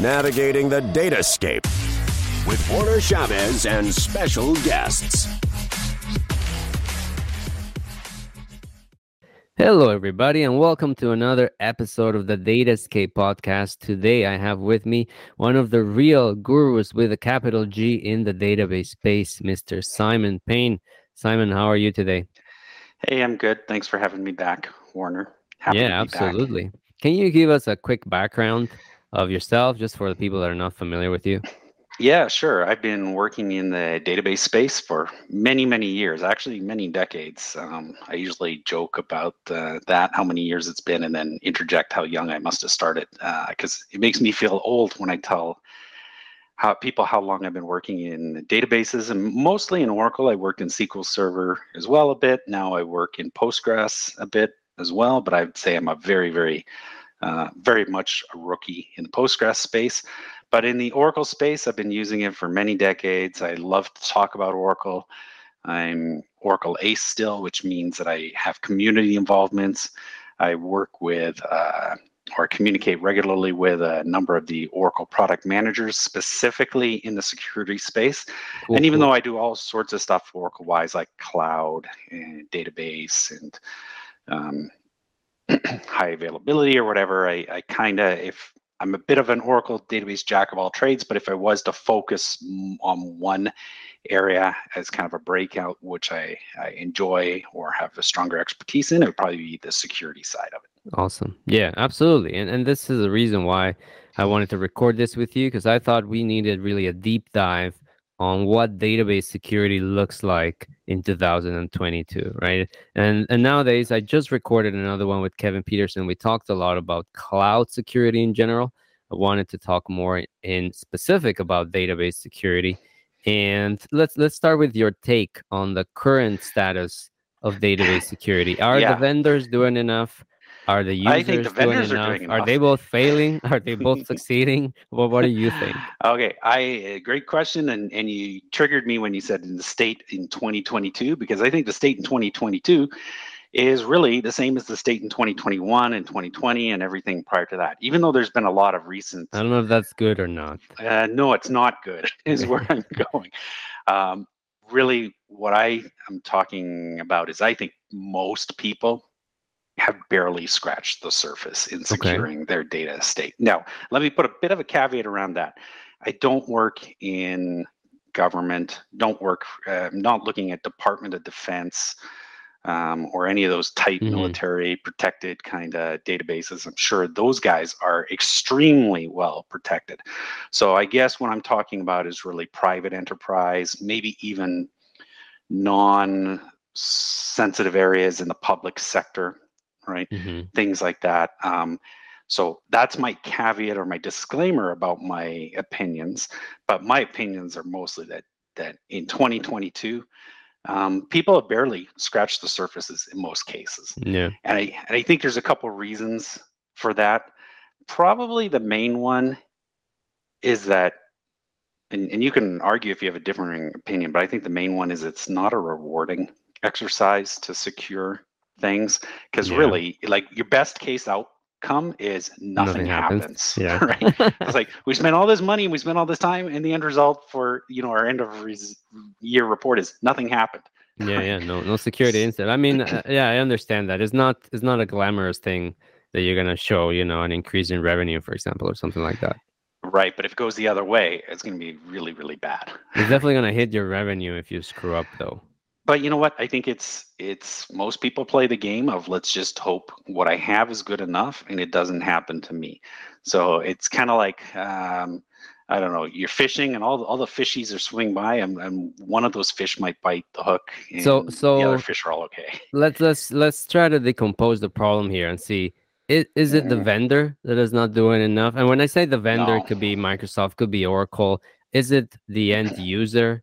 Navigating the Datascape with Warner Chavez and special guests. Hello, everybody, and welcome to another episode of the Datascape podcast. Today, I have with me one of the real gurus with a capital G in the database space, Mr. Simon Payne. Simon, how are you today? Hey, I'm good. Thanks for having me back, Warner. Happy to be absolutely back. Can you give us a quick background of yourself, just for the people that are not familiar with you? Yeah, sure. I've been working in the database space for many years, actually many decades. I usually joke about that, how many years it's been, and then interject how young I must have started, because it makes me feel old when I tell how long I've been working in databases, and mostly in Oracle. I worked in SQL Server as well a bit. Now I work in Postgres a bit as well, but I'd say I'm a very much a rookie in the Postgres space. But in the Oracle space, I've been using it for many decades. I love to talk about Oracle. I'm Oracle ace still, which means that I have community involvements. I work with or communicate regularly with a number of the Oracle product managers, specifically in the security space. Cool. And even though I do all sorts of stuff Oracle-wise, like cloud and database and high availability or whatever, I kind of, if I'm a bit of an Oracle database jack of all trades, but if I was to focus on one area as kind of a breakout, which I enjoy or have a stronger expertise in, it would probably be the security side of it. Awesome. Yeah, absolutely. And this is the reason why I wanted to record this with you, because I thought we needed really a deep dive on what database security looks like in 2022, right? And nowadays, I just recorded another one with Kevin Peterson. We talked a lot about cloud security in general. I wanted to talk more in specific about database security. And let's start with your take on the current status of database security. Are the vendors doing enough? Are the users doing enough? Are they both failing? Are they both succeeding? Well, what do you think? Okay, great question. And you triggered me when you said in the state in 2022, because I think the state in 2022 is really the same as the state in 2021 and 2020 and everything prior to that, even though there's been a lot of recent... I don't know if that's good or not. No, it's not good is where I'm going. Really, what I am talking about is I think most people have barely scratched the surface in securing their data estate. Now, let me put a bit of a caveat around that. I don't work in government, not looking at Department of Defense or any of those tight military protected kind of databases. I'm sure those guys are extremely well protected. So I guess what I'm talking about is really private enterprise, maybe even non-sensitive areas in the public sector, right? Mm-hmm. Things like that. So that's my caveat or my disclaimer about my opinions. But my opinions are mostly that in 2022, people have barely scratched the surfaces in most cases. Yeah. And I think there's a couple reasons for that. Probably the main one is that, and you can argue if you have a different opinion, but I think the main one is it's not a rewarding exercise to secure things, because really, like, your best case outcome is nothing happens. Yeah. Right? It's like, we spent all this money and we spent all this time, and the end result for our end of year report is nothing happened. No security incident. I mean, I understand that it's not a glamorous thing that you're gonna show, an increase in revenue, for example, or something like that. Right, but if it goes the other way, it's gonna be really, really bad. It's definitely gonna hit your revenue if you screw up, though. But you know what? I think it's most people play the game of let's just hope what I have is good enough and it doesn't happen to me. So it's kind of like, I don't know, you're fishing and all the fishies are swinging by and one of those fish might bite the hook and so the other fish are all okay. Let's try to decompose the problem here and see, is it the vendor that is not doing enough? And when I say the vendor, it could be Microsoft, could be Oracle. Is it the end user?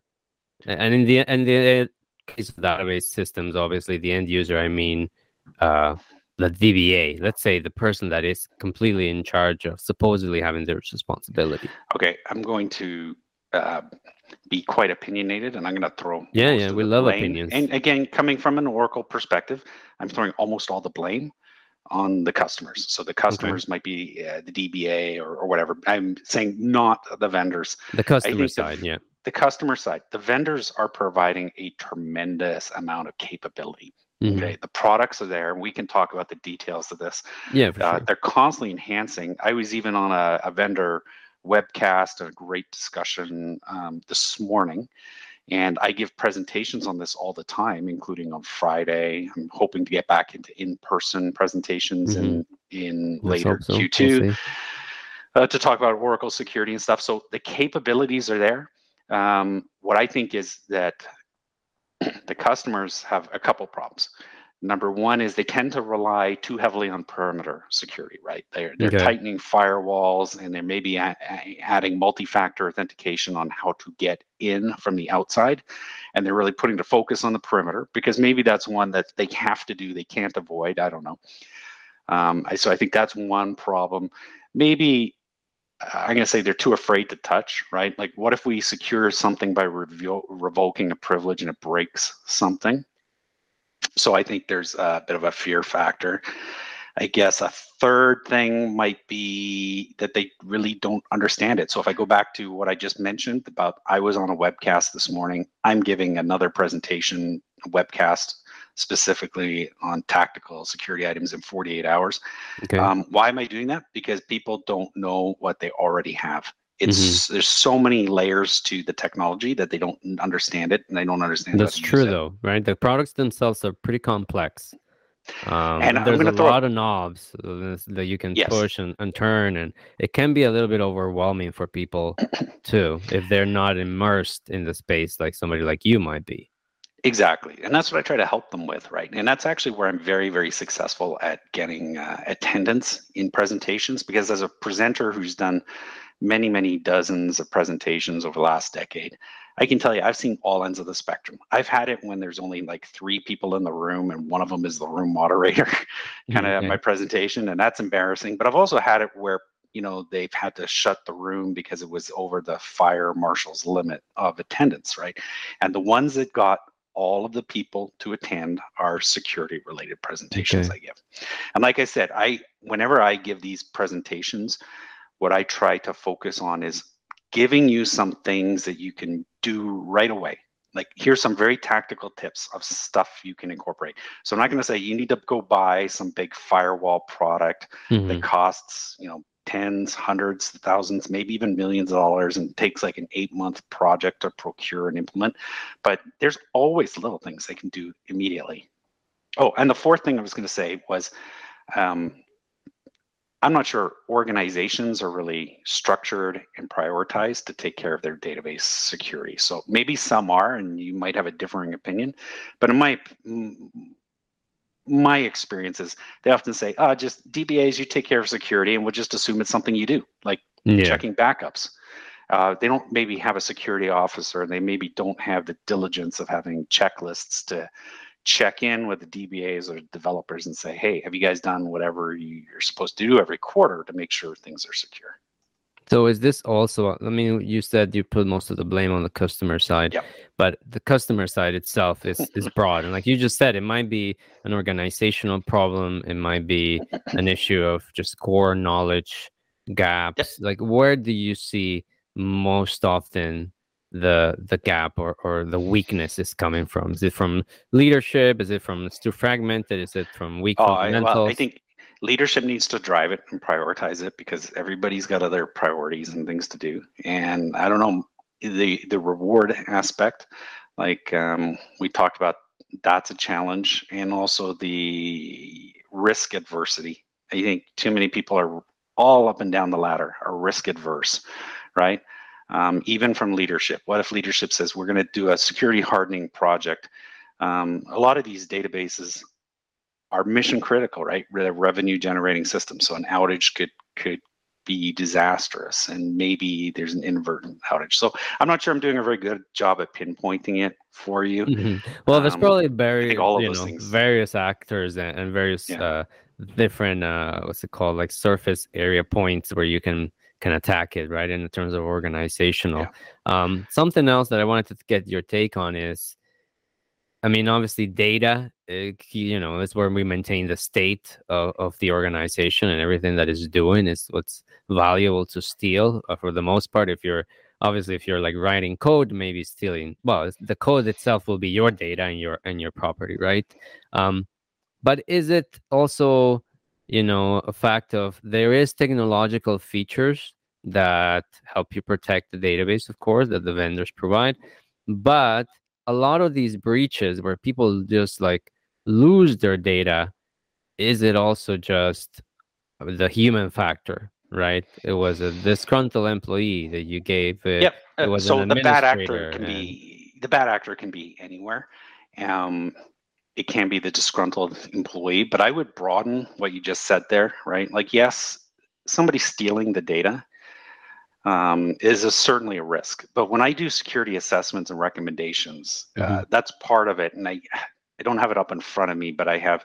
And in the case of database systems, obviously the end user, I mean the DBA, let's say the person that is completely in charge of supposedly having their responsibility. Okay, I'm going to be quite opinionated, and I'm going to throw we love blame. Opinions. And again, coming from an Oracle perspective, I'm throwing almost all the blame on the customers. So the customers might be the DBA or whatever. I'm saying not the vendors. The customer side, yeah. The customer side. The vendors are providing a tremendous amount of capability. Mm-hmm. Okay, the products are there, and we can talk about the details of this. Yeah, for sure. They're constantly enhancing. I was even on a vendor webcast, a great discussion this morning. And I give presentations on this all the time, including on Friday. I'm hoping to get back into in-person presentations in later Q2 to talk about Oracle security and stuff. So the capabilities are there. What I think is that the customers have a couple problems. Number one is they tend to rely too heavily on perimeter security, right? They're tightening firewalls, and they're maybe adding multi-factor authentication on how to get in from the outside. And they're really putting the focus on the perimeter because maybe that's one that they have to do, they can't avoid, I don't know. So I think that's one problem. Maybe I'm gonna say they're too afraid to touch, right? Like, what if we secure something by revoking a privilege and it breaks something? So I think there's a bit of a fear factor. I guess a third thing might be that they really don't understand it. So if I go back to what I just mentioned about, I was on a webcast this morning. I'm giving another presentation, a webcast specifically on tactical security items in 48 hours. Okay. Why am I doing that? Because people don't know what they already have. There's so many layers to the technology that they don't understand it, and they don't understand. That's true, though, right? The products themselves are pretty complex, and there's a lot of knobs that you can push and turn, and it can be a little bit overwhelming for people too if they're not immersed in the space like somebody like you might be. Exactly, and that's what I try to help them with, right? And that's actually where I'm very, very successful at getting attendance in presentations, because as a presenter who's done many, many dozens of presentations over the last decade, I can tell you I've seen all ends of the spectrum. I've had it when there's only like 3 people in the room, and one of them is the room moderator, kind of at my presentation, and that's embarrassing. But I've also had it where, you know, they've had to shut the room because it was over the fire marshal's limit of attendance, right? And the ones that got all of the people to attend are security-related presentations I give. And like I said, whenever I give these presentations, what I try to focus on is giving you some things that you can do right away. Like, here's some very tactical tips of stuff you can incorporate. So I'm not going to say you need to go buy some big firewall product that costs, you know, tens, hundreds, thousands, maybe even millions of dollars, and takes like an 8-month project to procure and implement. But there's always little things they can do immediately. Oh, and the fourth thing I was going to say was, I'm not sure organizations are really structured and prioritized to take care of their database security. So maybe some are, and you might have a differing opinion, but in my experiences, they often say, just DBAs, you take care of security, and we'll just assume it's something you do, like checking backups. They don't maybe have a security officer, and they maybe don't have the diligence of having checklists to check in with the DBAs or developers and say, hey, have you guys done whatever you're supposed to do every quarter to make sure things are secure? So is this also, I mean, you said you put most of the blame on the customer side, but the customer side itself is broad. And like you just said, it might be an organizational problem. It might be an issue of just core knowledge gaps. Like, where do you see most often the gap or the weakness is coming from? Is it from leadership? Is it from it's too fragmented? Is it from weak fundamentals? I think leadership needs to drive it and prioritize it, because everybody's got other priorities and things to do. And I don't know, the reward aspect, like we talked about, that's a challenge. And also the risk adversity. I think too many people are all up and down the ladder are risk adverse, right? Even from leadership. What if leadership says, we're going to do a security hardening project? A lot of these databases are mission critical, right? They're revenue generating systems. So an outage could be disastrous, and maybe there's an inadvertent outage. So I'm not sure I'm doing a very good job at pinpointing it for you. Well, there's probably various actors and various different, what's it called? Like surface area points where you can attack it, right? In terms of organizational. Something else that I wanted to get your take on is I mean, obviously, data, is where we maintain the state of the organization, and everything that it's doing is what's valuable to steal for the most part. If you're like writing code, maybe stealing. Well, the code itself will be your data and your property, right? But is it also, a fact of there is technological features that help you protect the database, of course, that the vendors provide, but a lot of these breaches where people just like lose their data, is it also just the human factor, right? It was a disgruntled employee that you gave it. Yep. It was so the bad actor can be anywhere. It can be the disgruntled employee, but I would broaden what you just said there, right? Like, yes, somebody stealing the data is certainly a risk. But when I do security assessments and recommendations, that's part of it. And I don't have it up in front of me, but I have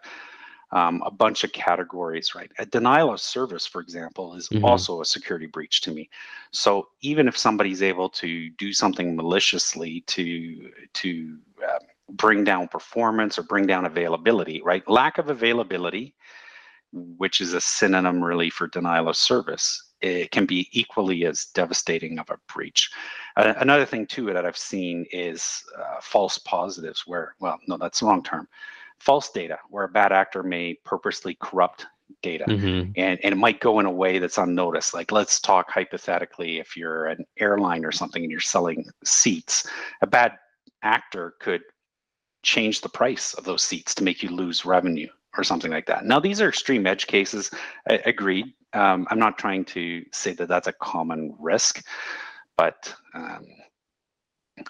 a bunch of categories, right? A denial of service, for example, is also a security breach to me. So even if somebody's able to do something maliciously to bring down performance or bring down availability, right? Lack of availability, which is a synonym really for denial of service, it can be equally as devastating of a breach. Another thing too that I've seen is false positives false data, where a bad actor may purposely corrupt data and it might go in a way that's unnoticed. Like, let's talk hypothetically, if you're an airline or something and you're selling seats, a bad actor could change the price of those seats to make you lose revenue or something like that. Now, these are extreme edge cases, agreed. I'm not trying to say that that's a common risk, but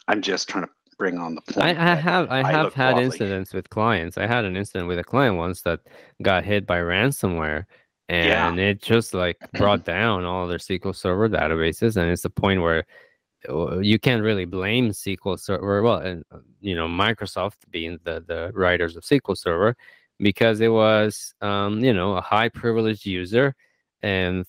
I'm just trying to bring on the point. I have had broadly incidents with clients. I had an incident with a client once that got hit by ransomware, and it just like brought down all their SQL Server databases, and it's the point where you can't really blame SQL Server. Well, and Microsoft being the writers of SQL Server, because it was a high privileged user. And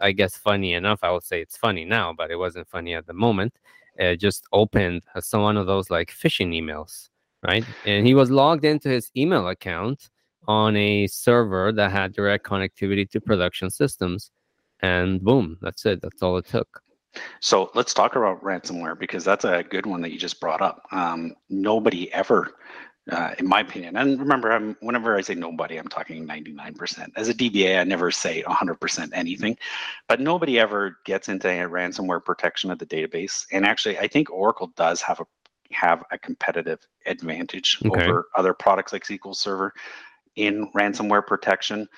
I guess funny enough, I would say it's funny now, but it wasn't funny at the moment. It just opened one of those like phishing emails, right? And he was logged into his email account on a server that had direct connectivity to production systems. And boom, that's it. That's all it took. So let's talk about ransomware, because that's a good one that you just brought up. Nobody ever... in my opinion, and remember, whenever I say nobody, I'm talking 99%. As a DBA, I never say 100% anything, but nobody ever gets into a ransomware protection of the database. And actually, I think Oracle does have a competitive advantage over other products like SQL Server in ransomware protection,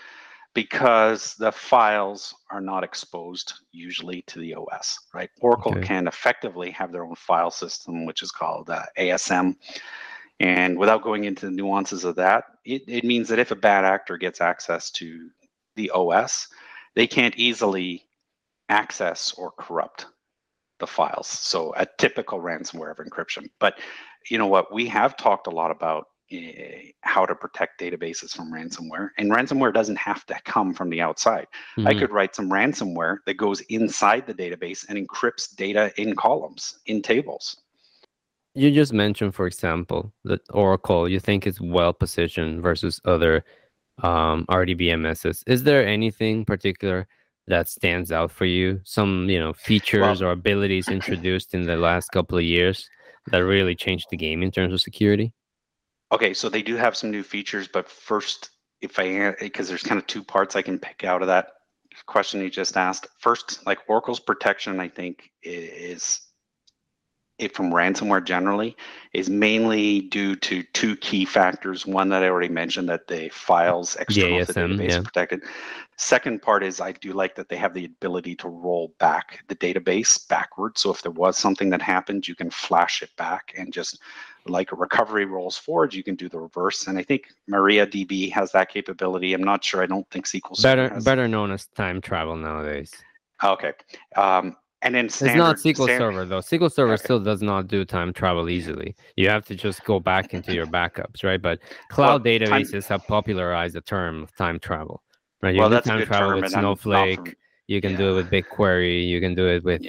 because the files are not exposed usually to the OS, right? Oracle can effectively have their own file system, which is called ASM. And without going into the nuances of that, it means that if a bad actor gets access to the OS, they can't easily access or corrupt the files. So a typical ransomware of encryption. But you know what? We have talked a lot about how to protect databases from ransomware. And ransomware doesn't have to come from the outside. I could write some ransomware that goes inside the database and encrypts data in columns, in tables. You just mentioned, for example, that Oracle, you think is well-positioned versus other RDBMSs. Is there anything particular that stands out for you? Some, features or abilities introduced in the last couple of years that really changed the game in terms of security? Okay, so they do have some new features, but first, because there's kind of two parts I can pick out of that question you just asked. First, like Oracle's protection, I think, from ransomware generally is mainly due to two key factors. One that I already mentioned, that the files external to the database are protected. Second part is I do like that they have the ability to roll back the database backwards. So if there was something that happened, you can flash it back, and just like a recovery rolls forward, you can do the reverse. And I think MariaDB has that capability. I'm not sure. I don't think SQL Server has. Better known as time travel nowadays. Okay. And then it's not SQL Server, though. SQL Server still does not do time travel easily. You have to just go back into your backups, right? But cloud databases have popularized the term of time travel, right? You can do time travel with Snowflake. You can do it with BigQuery. You can do it with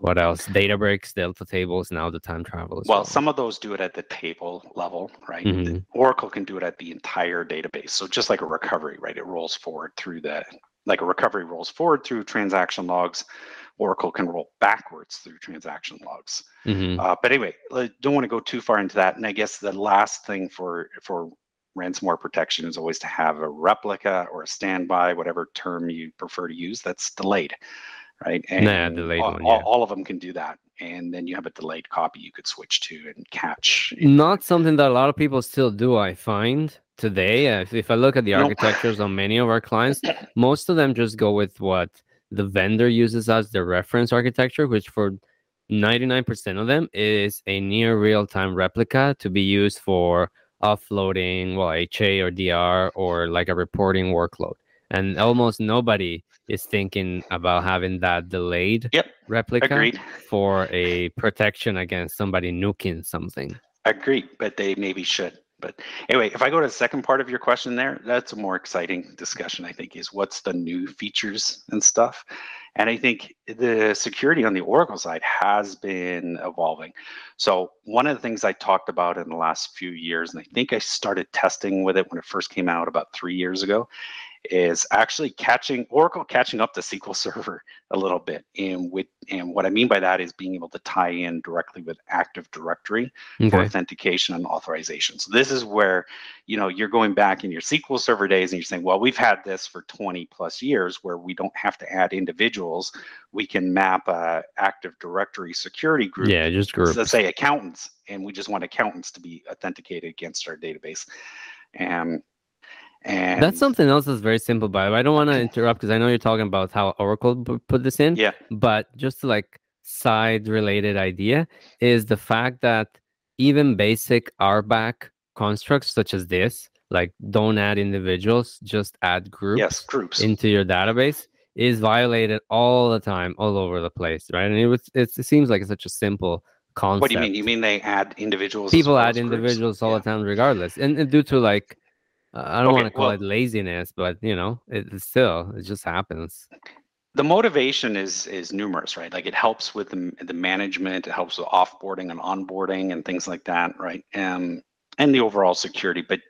What else? Databricks, Delta tables, now the time travel as well. Well, some of those do it at the table level, right? Mm-hmm. Oracle can do it at the entire database. So just like a recovery, right? It rolls forward through that. Like a recovery rolls forward through transaction logs. Oracle can roll backwards through transaction logs. Mm-hmm. But anyway, I don't want to go too far into that. And I guess the last thing for ransomware protection is always to have a replica or a standby, whatever term you prefer to use, that's delayed. Right. And all of them can do that. And then you have a delayed copy you could switch to and catch. Not something that a lot of people still do, I find today. If I look at the architectures on many of our clients, most of them just go with what the vendor uses as their reference architecture, which for 99% of them is a near real-time replica to be used for offloading, well, HA or DR or like a reporting workload. And almost nobody is thinking about having that delayed replica for a protection against somebody nuking something. Agreed, but they maybe should. But anyway, if I go to the second part of your question there, that's a more exciting discussion, I think, is what's the new features and stuff. And I think the security on the Oracle side has been evolving. So one of the things I talked about in the last few years, and I think I started testing with it when it first came out about 3 years ago, is actually Oracle catching up to SQL Server a little bit. And what I mean by that is being able to tie in directly with Active Directory for authentication and authorization. So this is where, you know, you're going back in your SQL Server days and you're saying, well, we've had this for 20 plus years where we don't have to add individuals. We can map a Active Directory security group. Yeah, just groups. So let's say accountants, and we just want accountants to be authenticated against our database. And that's something else that's very simple, by the way. I don't want to interrupt because I know you're talking about how Oracle put this in. Yeah. But just to like side related idea is the fact that even basic RBAC constructs such as this, like don't add individuals, just add groups, into your database is violated all the time, all over the place, right? And it seems like it's such a simple concept. What do you mean? You mean they add individuals? People add individuals all the time, regardless, and due to like. I don't want to call it laziness, but, you know, it just happens. The motivation is numerous, right? Like it helps with the management, it helps with offboarding and onboarding and things like that, right? And the overall security. But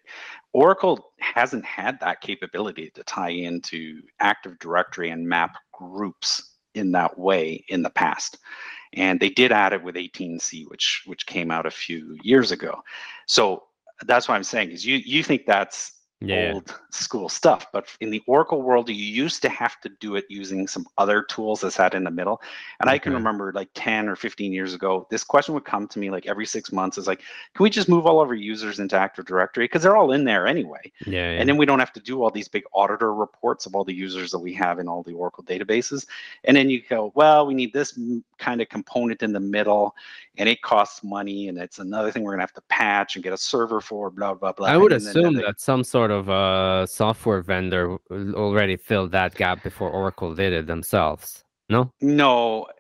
Oracle hasn't had that capability to tie into Active Directory and map groups in that way in the past. And they did add it with 18c, which came out a few years ago. So that's what I'm saying is you think that's old school stuff, but in the Oracle world, you used to have to do it using some other tools that sat in the middle. And I can remember like 10 or 15 years ago, this question would come to me like every 6 months is like, can we just move all of our users into Active Directory? Because they're all in there anyway. Yeah, yeah. And then we don't have to do all these big auditor reports of all the users that we have in all the Oracle databases. And then you go, well, we need this kind of component in the middle and it costs money. And it's another thing we're gonna have to patch and get a server for blah, blah, blah. I would assume that some sort of a software vendor already filled that gap before Oracle did it themselves. No,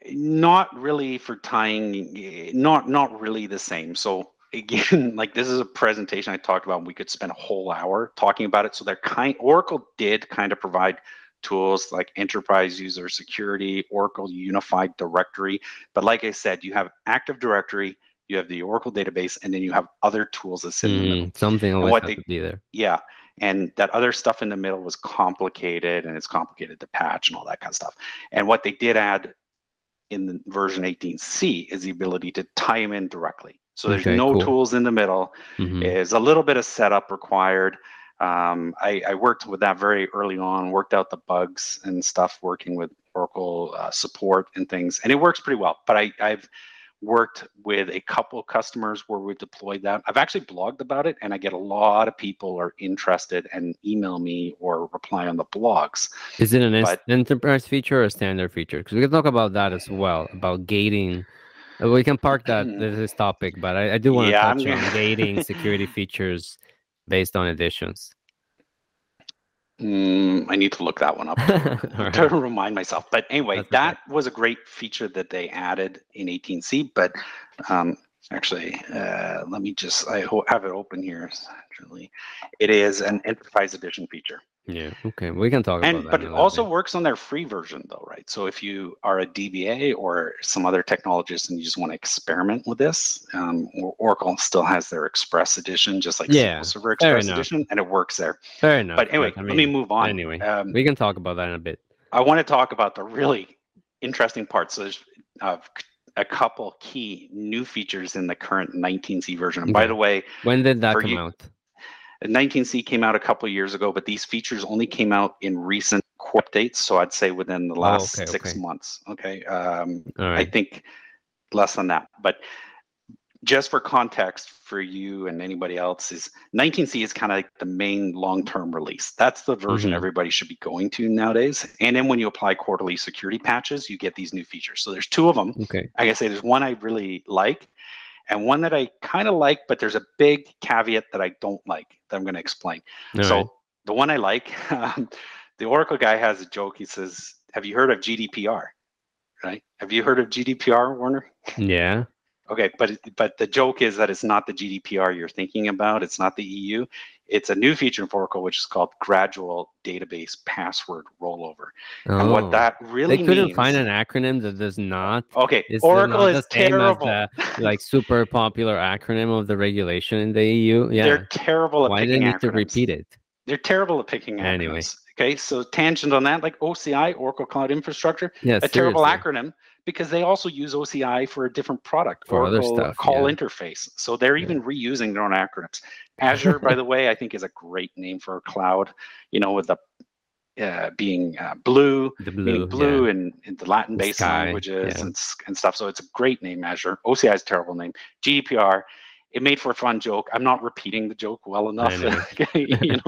not really for tying, not really the same. So again, like this is a presentation I talked about, and we could spend a whole hour talking about it. So Oracle did kind of provide tools like enterprise user security, Oracle Unified Directory. But like I said, you have Active Directory, you have the Oracle database, and then you have other tools that sit in the middle. Something always has to be there. Yeah. And that other stuff in the middle was complicated, and it's complicated to patch and all that kind of stuff. And what they did add in the version 18c is the ability to tie them in directly. So there's no tools in the middle. Mm-hmm. Is a little bit of setup required. I worked with that very early on, worked out the bugs and stuff, working with Oracle support and things. And it works pretty well. But I've worked with a couple of customers where we deployed that. I've actually blogged about it, and I get a lot of people are interested and email me or reply on the blogs. Is it an enterprise feature or a standard feature? Because we can talk about that as well, about gating. We can park that this topic, but I do want to touch on gating security features based on editions. I need to look that one up to remind myself. But anyway, that was a great feature that they added in 18C. But let me just, I have it open here. It is an enterprise edition feature. Okay, we can talk about that. But it also works on their free version, though, right? So if you are a DBA or some other technologist and you just want to experiment with this, Oracle still has their Express edition, just like SQL Server Express edition, and it works there. Fair enough. But anyway, let me move on. Anyway, we can talk about that in a bit. I want to talk about the really interesting parts. So there's a couple key new features in the current 19c version. And by the way, when did that come out? 19C came out a couple of years ago, but these features only came out in recent core updates. So I'd say within the last 6 months. Okay. I think less than that. But just for context for you and anybody else, is 19C is kind of like the main long-term release. That's the version everybody should be going to nowadays. And then when you apply quarterly security patches, you get these new features. So there's two of them. Okay. Like I say, there's one I really like, and one that I kind of like, but there's a big caveat that I don't like that I'm going to explain. The one I like, the Oracle guy has a joke. He says, have you heard of GDPR? Right? Have you heard of GDPR, Werner? Yeah. Okay, but the joke is that it's not the GDPR you're thinking about. It's not the EU. It's a new feature in Oracle, which is called gradual database password rollover. And what that really means... They couldn't find an acronym that does not... Okay, Oracle is terrible. The, like, super popular acronym of the regulation in the EU. Yeah. They're terrible at picking acronyms. Why do they need to repeat it? They're terrible at picking acronyms. Anyway. Okay, so tangent on that, like OCI, Oracle Cloud Infrastructure, a terrible acronym, because they also use OCI for a different product, for Oracle other stuff, call interface. So they're even reusing their own acronyms. Azure, by the way, I think is a great name for a cloud, you know, with the being blue, meaning blue in the Latin-based languages and stuff. So it's a great name, Azure. OCI is a terrible name. GDPR. It made for a fun joke. I'm not repeating the joke well enough. You know,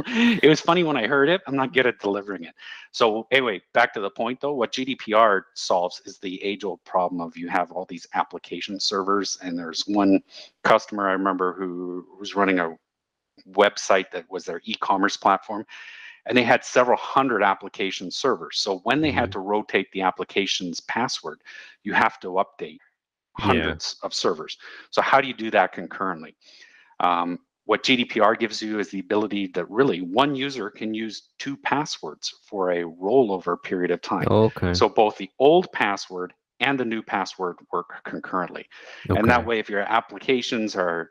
it was funny when I heard it. I'm not good at delivering it. So anyway, back to the point though, what GDPR solves is the age-old problem of you have all these application servers, and there's one customer I remember who was running a website that was their e-commerce platform, and they had several hundred application servers. So when they had to rotate the application's password, you have to update hundreds of servers. So how do you do that concurrently? What GDPR gives you is the ability that really one user can use two passwords for a rollover period of time. Okay. So both the old password and the new password work concurrently. Okay. And that way, if your applications are,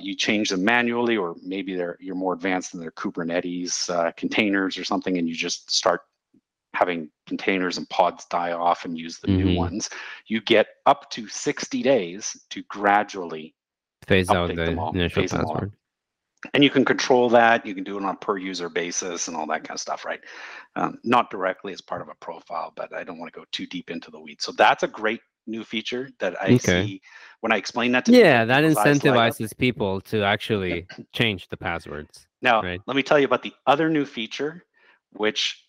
you change them manually, or maybe you're more advanced in their Kubernetes containers or something, and you just start having containers and pods die off and use the new ones, you get up to 60 days to gradually phase out the initial password. And you can control that. You can do it on a per user basis and all that kind of stuff, right? Not directly as part of a profile, but I don't want to go too deep into the weeds. So that's a great new feature that I see when I explain that to people. Yeah, that incentivizes people to actually change the passwords. Now, let me tell you about the other new feature, which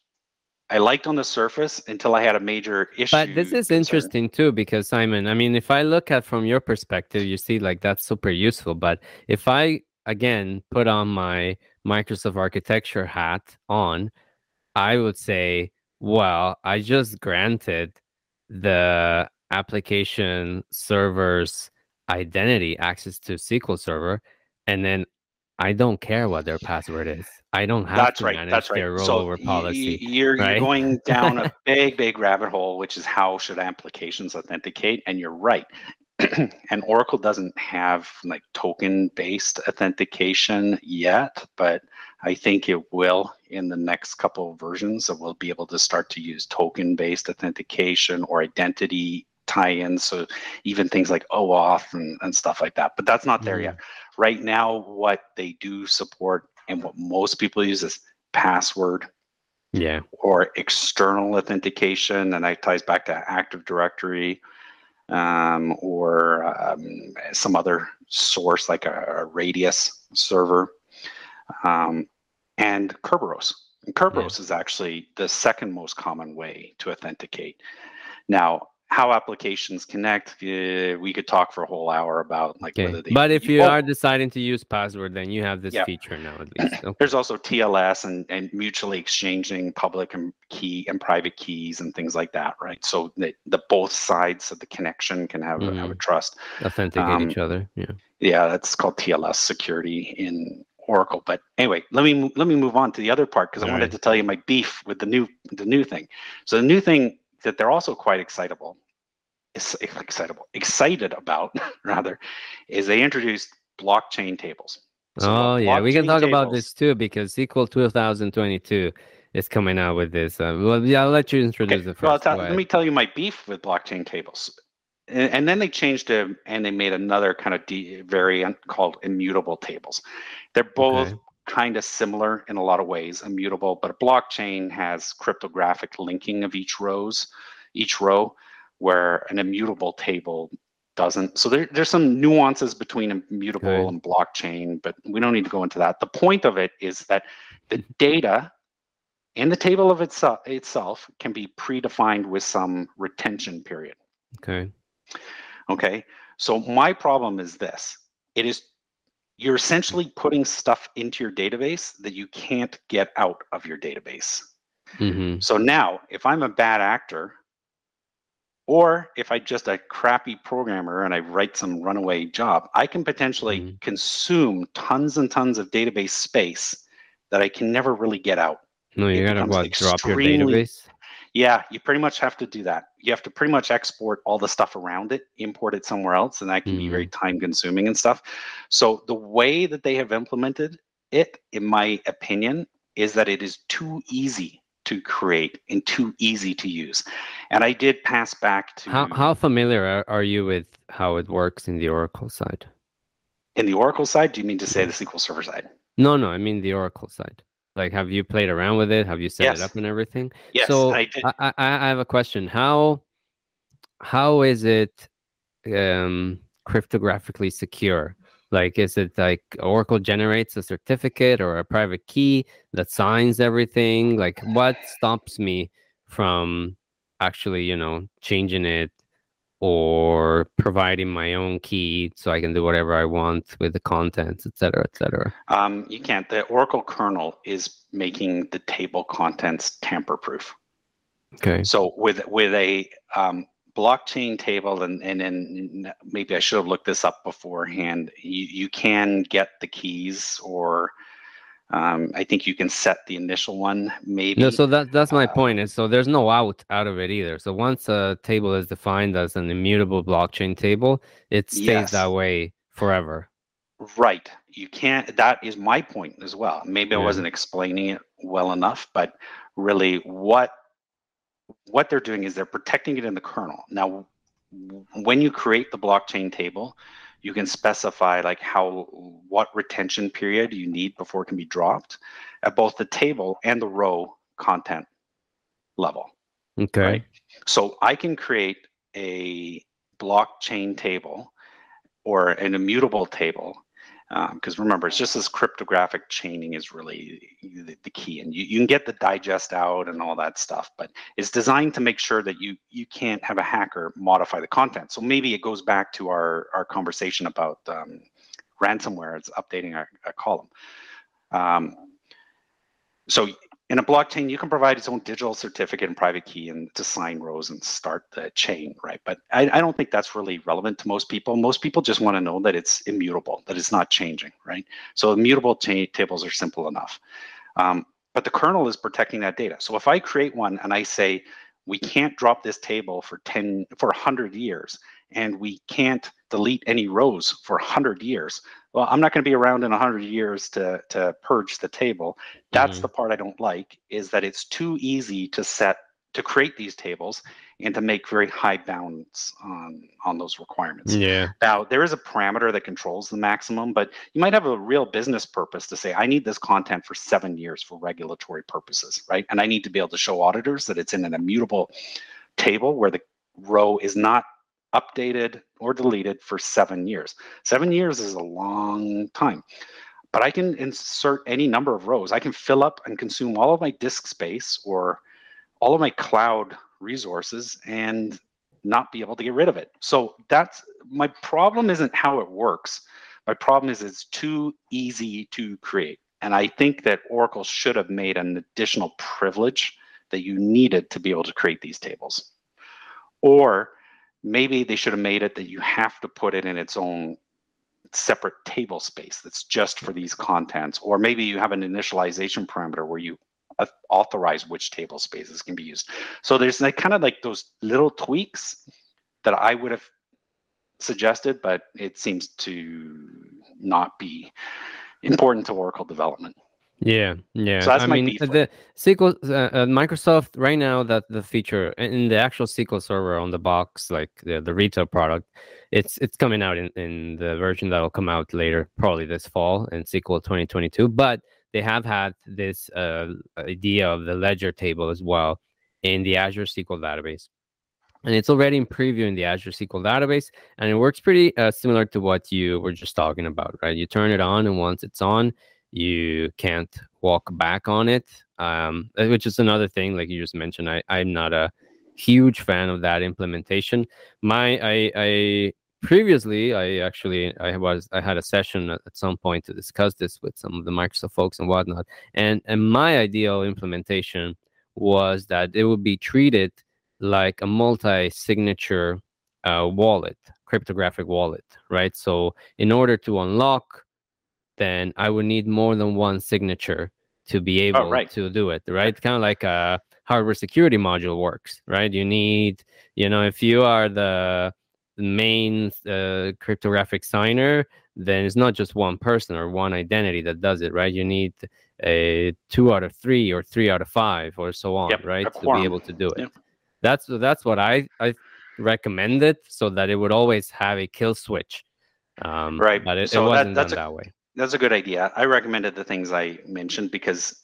I liked on the surface until I had a major issue. But this is interesting too, because Simon, I mean, if I look at from your perspective, you see like that's super useful. But if I, again, put on my Microsoft architecture hat on, I would say, well, I just granted the application server's identity access to SQL Server, and then I don't care what their password is. I don't have to manage their rollover policy. You're going down a big rabbit hole, which is how should applications authenticate? And you're right. And Oracle doesn't have like token-based authentication yet, but I think it will in the next couple of versions. So we'll be able to start to use token-based authentication or identity tie-in, so even things like OAuth and stuff like that. But that's not there yet. Right now, what they do support and what most people use is password or external authentication, and that ties back to Active Directory or some other source like a Radius server and Kerberos. And Kerberos is actually the second most common way to authenticate. Now, how applications connect, we could talk for a whole hour about like whether they... But if you are deciding to use password, then you have this feature now at least. Okay. There's also TLS and mutually exchanging public and key and private keys and things like that, right? So the both sides of the connection can have a trust. Authenticate each other, yeah. Yeah, that's called TLS security in Oracle. But anyway, let me move on to the other part, because I wanted to tell you my beef with the new thing. So the new thing that they're also quite excited about rather, is they introduced blockchain tables. So we can talk about this too, because SQL 2022 is coming out with this. I'll let you introduce the first. Well, let me tell you my beef with blockchain tables. And then they changed it, and they made another kind of variant called immutable tables. They're both kind of similar in a lot of ways, immutable, but a blockchain has cryptographic linking of each row, where an immutable table doesn't. So there's some nuances between immutable and blockchain, but we don't need to go into that. The point of it is that the data in the table of itself can be predefined with some retention period. Okay. So my problem is this. You're essentially putting stuff into your database that you can't get out of your database. Mm-hmm. So now, if I'm a bad actor, or if I'm just a crappy programmer and I write some runaway job, I can potentially consume tons and tons of database space that I can never really get out. No, you gotta drop your database. Yeah, you pretty much have to do that. You have to pretty much export all the stuff around it, import it somewhere else, and that can be very time-consuming and stuff. So the way that they have implemented it, in my opinion, is that it is too easy to create and too easy to use. And I did pass back to... How familiar are you with how it works in the Oracle side? In the Oracle side? Do you mean to say the SQL Server side? No, I mean the Oracle side. Like, have you played around with it? Have you set it up and everything? Yes, so I did. I have a question. How is it cryptographically secure? Like, is it like Oracle generates a certificate or a private key that signs everything? Like, what stops me from actually, changing it or providing my own key so I can do whatever I want with the contents, et cetera? You can't. The Oracle kernel is making the table contents tamper-proof. Okay. So with a blockchain table, and maybe I should have looked this up beforehand, you can get the keys, or I think you can set the initial one, maybe. No, so that's my point. Is so there's no out of it either. So once a table is defined as an immutable blockchain table, it stays that way forever. Right. You can't. That is my point as well. Maybe I wasn't explaining it well enough, but really, what they're doing is they're protecting it in the kernel. Now, when you create the blockchain table, you can specify like what retention period you need before it can be dropped at both the table and the row content level. Okay. Right? So I can create a blockchain table or an immutable table, because remember, it's just this cryptographic chaining is really the key, and you can get the digest out and all that stuff, but it's designed to make sure that you can't have a hacker modify the content. So maybe it goes back to our conversation about ransomware. It's updating a column. So in a blockchain, you can provide its own digital certificate and private key and to sign rows and start the chain, right? But I don't think that's really relevant to most people. Most people just want to know that it's immutable, that it's not changing, right? So immutable tables are simple enough. But the kernel is protecting that data. So if I create one and I say, we can't drop this table for 100 years, and we can't delete any rows for 100 years. Well, I'm not going to be around in 100 years to purge the table. That's the part I don't like, is that it's too easy to create these tables and to make very high bounds on those requirements. Yeah. Now, there is a parameter that controls the maximum, but you might have a real business purpose to say, I need this content for 7 years for regulatory purposes, right? And I need to be able to show auditors that it's in an immutable table where the row is not updated or deleted for 7 years. 7 years is a long time, but I can insert any number of rows. I can fill up and consume all of my disk space or all of my cloud resources and not be able to get rid of it. So that's my problem. Isn't how it works. My problem is it's too easy to create. And I think that Oracle should have made an additional privilege that you needed to be able to create these tables. Or maybe they should have made it that you have to put it in its own separate table space that's just for these contents, or maybe you have an initialization parameter where you authorize which table spaces can be used. So there's like kind of like those little tweaks that I would have suggested, but it seems to not be important to Oracle development. Yeah. So that's the SQL Microsoft right now, that the feature in the actual SQL Server on the box, like the retail product, it's coming out in the version that'll come out later, probably this fall in SQL 2022. But they have had this idea of the ledger table as well in the Azure SQL database, and it's already in preview in the Azure SQL database, and it works pretty similar to what you were just talking about, right? You turn it on, and once it's on, you can't walk back on it, which is another thing, like you just mentioned. I'm not a huge fan of that implementation. I had a session at some point to discuss this with some of the Microsoft folks and whatnot, and my ideal implementation was that it would be treated like a multi-signature wallet, cryptographic wallet, right? So in order to unlock, then I would need more than one signature to be able to do it, right? Kind of like a hardware security module works, right? You need, if you are the main cryptographic signer, then it's not just one person or one identity that does it, right? You need a 2 out of 3 or 3 out of 5 or so on, right? To be able to do it. Yep. That's what I recommended, so that it would always have a kill switch. But it wasn't done that way. That's a good idea. I recommended the things I mentioned, because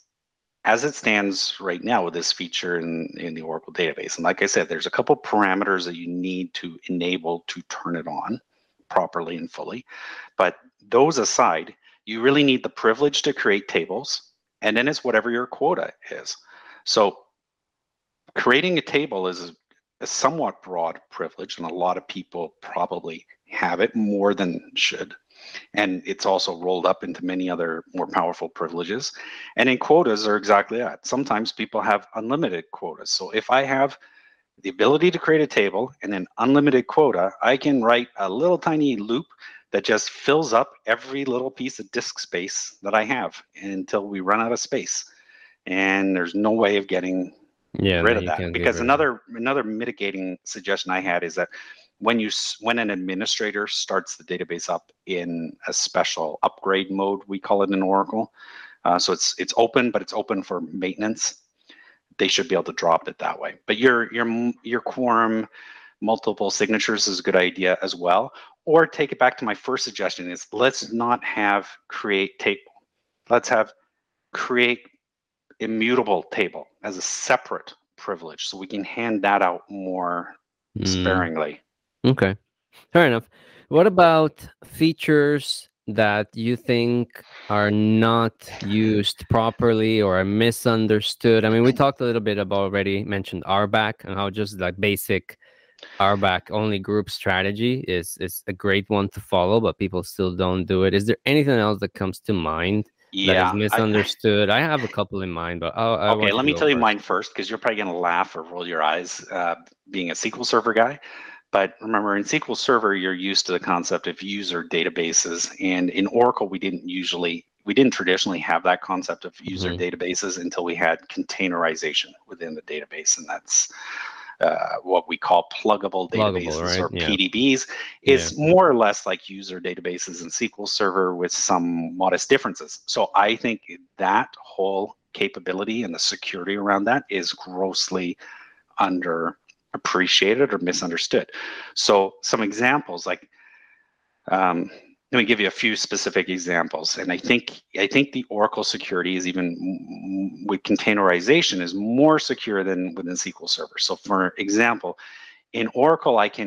as it stands right now with this feature in the Oracle database, and like I said, there's a couple parameters that you need to enable to turn it on properly and fully. But those aside, you really need the privilege to create tables, and then it's whatever your quota is. So creating a table is a somewhat broad privilege, and a lot of people probably have it more than should. And it's also rolled up into many other more powerful privileges. And in quotas are exactly that. Sometimes people have unlimited quotas. So if I have the ability to create a table and an unlimited quota, I can write a little tiny loop that just fills up every little piece of disk space that I have until we run out of space. And there's no way of getting rid of that. Because another mitigating suggestion I had is that when an administrator starts the database up in a special upgrade mode, we call it in Oracle. So it's open, but it's open for maintenance. They should be able to drop it that way. But your quorum, multiple signatures is a good idea as well. Or take it back to my first suggestion: is let's not have create table. Let's have create immutable table as a separate privilege, so we can hand that out more sparingly. Okay, fair enough. What about features that you think are not used properly or are misunderstood? I mean, we talked a little bit about, already mentioned RBAC, and how just like basic RBAC only group strategy is a great one to follow, but people still don't do it. Is there anything else that comes to mind that is misunderstood? I have a couple in mind, but let me tell you mine first, because you're probably going to laugh or roll your eyes being a SQL Server guy. But remember, in SQL Server, you're used to the concept of user databases. And in Oracle, we didn't traditionally have that concept of user databases until we had containerization within the database. And that's what we call pluggable databases, right? Or PDBs. It's more or less like user databases in SQL Server with some modest differences. So I think that whole capability and the security around that is grossly underappreciated or misunderstood. So some examples, like let me give you a few specific examples. And I think the Oracle security is even with containerization is more secure than within SQL Server. So for example, in Oracle, it's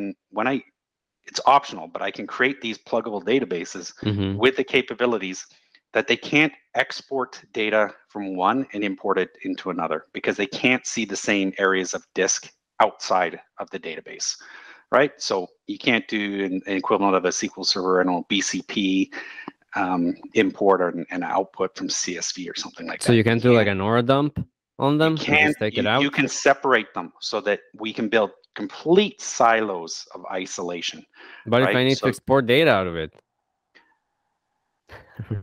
optional, but I can create these pluggable databases with the capabilities that they can't export data from one and import it into another, because they can't see the same areas of disk outside of the database, right? So you can't do an equivalent of a SQL Server BCP import or an output from CSV or something like that. So you can do like an ORA dump on them? You can separate them so that we can build complete silos of isolation. But if I need to export data out of it?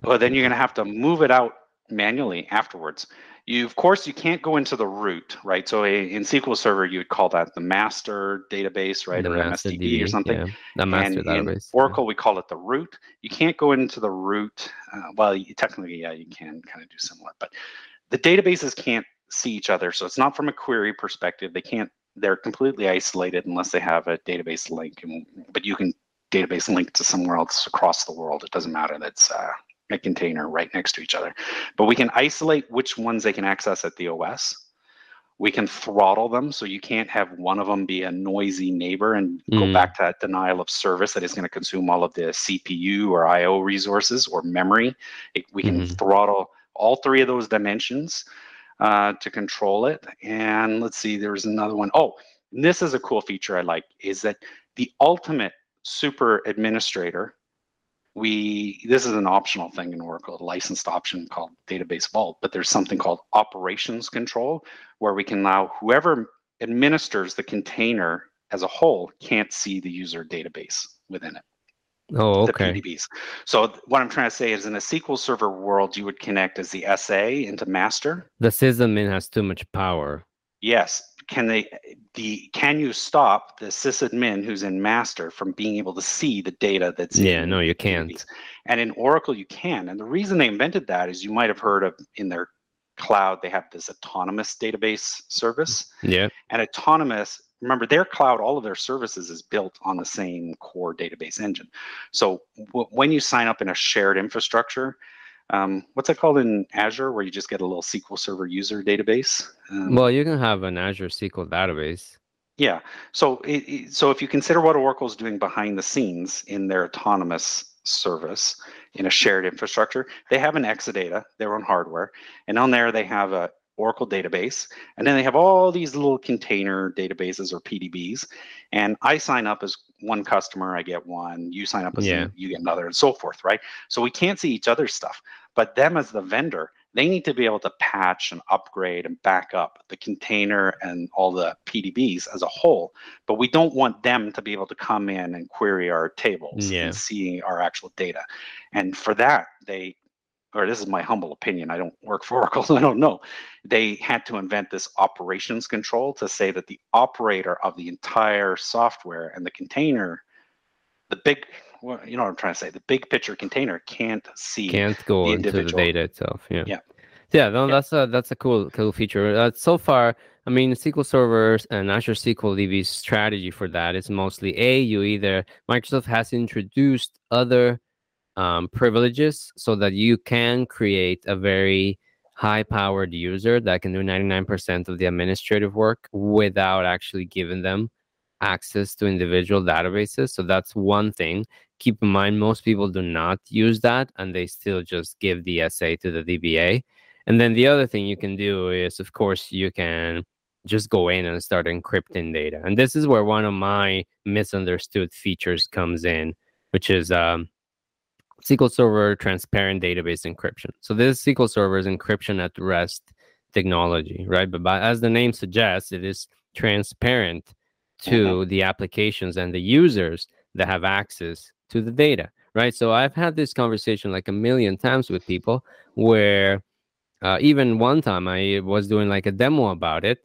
But then you're going to have to move it out manually afterwards. Of course, you can't go into the root, right? So in SQL Server, you would call that the master database, right? The or MSDB DB, or something. Yeah. The master database. Oracle, we call it the root. You can't go into the root. Well, technically, yeah, you can kind of do similar. But the databases can't see each other. So it's not from a query perspective. They can't. They're completely isolated unless they have a database link. But you can database link to somewhere else across the world. It doesn't matter. That's a container right next to each other. But we can isolate which ones they can access at the OS. We can throttle them, so you can't have one of them be a noisy neighbor and go back to that denial of service that is going to consume all of the CPU or IO resources or memory. We can throttle all three of those dimensions to control it. And let's see, there's another one. Oh, this is a cool feature I like, is that the ultimate super administrator, this is an optional thing in Oracle, a licensed option called Database Vault, but there's something called Operations Control, where we can allow whoever administers the container as a whole can't see the user database within it. Oh, okay. The PDBs. So what I'm trying to say is, in a SQL Server world, you would connect as the SA into master. The sysadmin has too much power. Yes. Can you stop the sysadmin who's in master from being able to see the data that's in? No, you can't. And in Oracle, you can. And the reason they invented that is, you might have heard of, in their cloud, they have this Autonomous database service. Yeah. And Autonomous, remember, their cloud, all of their services is built on the same core database engine. So when you sign up in a shared infrastructure, what's it called in Azure, where you just get a little SQL Server user database? Well, you can have an Azure SQL database. Yeah. So so if you consider what Oracle is doing behind the scenes in their Autonomous service in a shared infrastructure, they have an Exadata, their own hardware, and on there they have a Oracle database, and then they have all these little container databases or PDBs. And I sign up as one customer, I get one. You sign up as you get another, and so forth, right? So we can't see each other's stuff, but them as the vendor, they need to be able to patch and upgrade and back up the container and all the PDBs as a whole. But we don't want them to be able to come in and query our tables and see our actual data. And for that, or this is my humble opinion, I don't work for Oracle, so I don't know. They had to invent this operations control to say that the operator of the entire software and the container, the big picture container can't go into the data itself. That's a cool feature. So far, I mean, SQL servers and Azure SQL DB's strategy for that is mostly Microsoft has introduced other privileges so that you can create a very high-powered user that can do 99% of the administrative work without actually giving them access to individual databases. So that's one thing. Keep in mind, most people do not use that, and they still just give the SA to the DBA. And then the other thing you can do is, of course, you can just go in and start encrypting data. And this is where one of my misunderstood features comes in, which is SQL Server transparent database encryption. So this SQL Server is encryption at rest technology, right? But as the name suggests, it is transparent to the applications and the users that have access to the data, right? So I've had this conversation like a million times with people where even one time I was doing like a demo about it,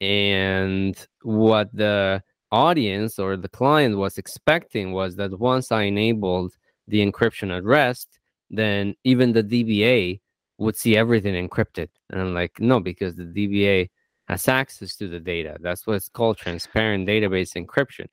and what the audience or the client was expecting was that once I enabled the encryption at rest, then even the DBA would see everything encrypted. And I'm like, no, because the DBA has access to the data. That's what's called transparent database encryption.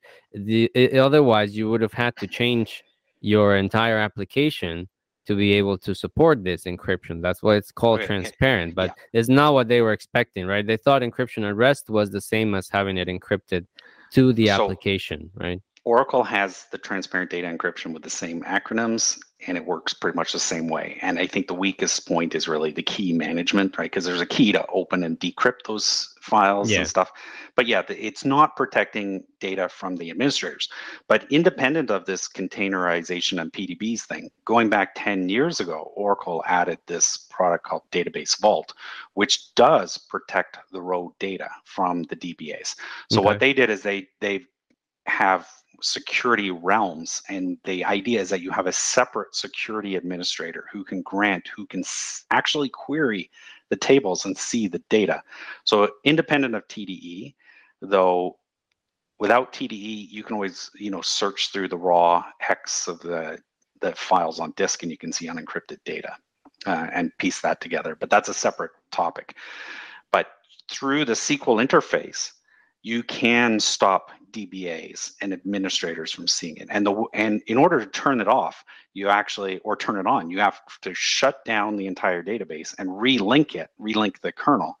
Otherwise, you would have had to change your entire application to be able to support this encryption. That's why it's called transparent, but it's not what they were expecting, right? They thought encryption at rest was the same as having it encrypted to the application, right? Oracle has the transparent data encryption with the same acronyms, and it works pretty much the same way. And I think the weakest point is really the key management, right? Because there's a key to open and decrypt those files and stuff. But it's not protecting data from the administrators. But independent of this containerization and PDBs thing, going back 10 years ago, Oracle added this product called Database Vault, which does protect the row data from the DBAs. So what they did is they've have security realms, and the idea is that you have a separate security administrator who can grant, who can actually query the tables and see the data. So independent of TDE, though, without TDE, you can always, you know, search through the raw hex of the files on disk, and you can see unencrypted data and piece that together. But that's a separate topic. But through the SQL interface, you can stop DBAs and administrators from seeing it. And in order to turn it off, you actually, or turn it on, you have to shut down the entire database and relink it, relink the kernel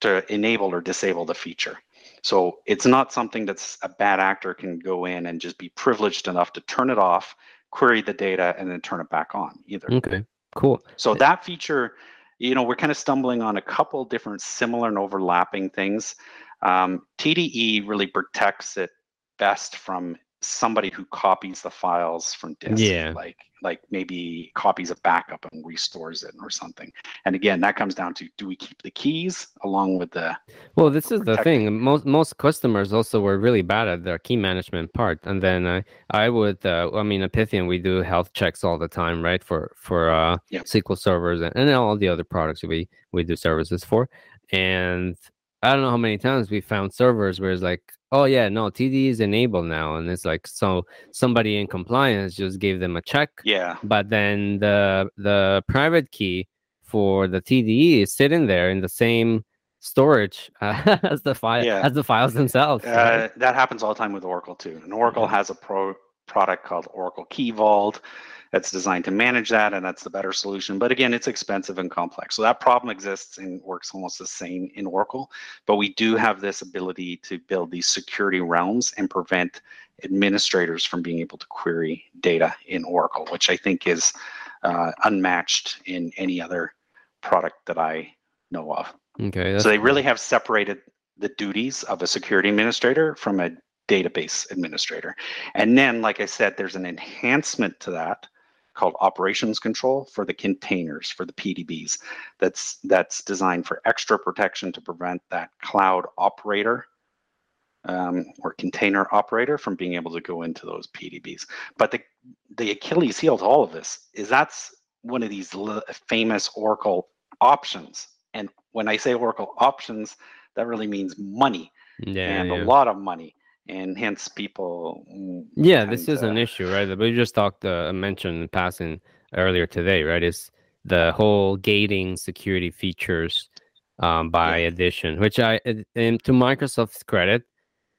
to enable or disable the feature. So it's not something that's a bad actor can go in and just be privileged enough to turn it off, query the data, and then turn it back on either. Okay, cool. So that feature, you know, we're kind of stumbling on a couple different similar and overlapping things. TDE really protects it best from somebody who copies the files from disk, yeah, like maybe copies a backup and restores it or something. And again, that comes down to, do we keep the keys along with the... Well, this is the thing. Most customers also were really bad at their key management part. And then I would, I mean, at Pythian, we do health checks all the time, right? For yep. SQL servers and all the other products we do services for. And I don't know how many times we found servers where it's like, oh yeah, no, TDE is enabled now. And it's like, so somebody in compliance just gave them a check. Yeah. But then the private key for the TDE is sitting there in the same storage as the file, yeah, as the files themselves. Right? That happens all the time with Oracle too. And Oracle has a product called Oracle Key Vault that's designed to manage that, and that's the better solution. But again, it's expensive and complex. So that problem exists and works almost the same in Oracle. But we do have this ability to build these security realms and prevent administrators from being able to query data in Oracle, which I think is unmatched in any other product that I know of. Okay. So they really have separated the duties of a security administrator from a database administrator. And then, like I said, there's an enhancement to that called operations control for the containers, for the PDBs. That's designed for extra protection to prevent that cloud operator or container operator from being able to go into those PDBs. But the Achilles heel to all of this is that's one of these famous Oracle options. And when I say Oracle options, that really means money, a lot of money. And hence people... Yeah, this is an issue, right? But you just mentioned in passing earlier today, right? Is the whole gating security features by addition, which to Microsoft's credit,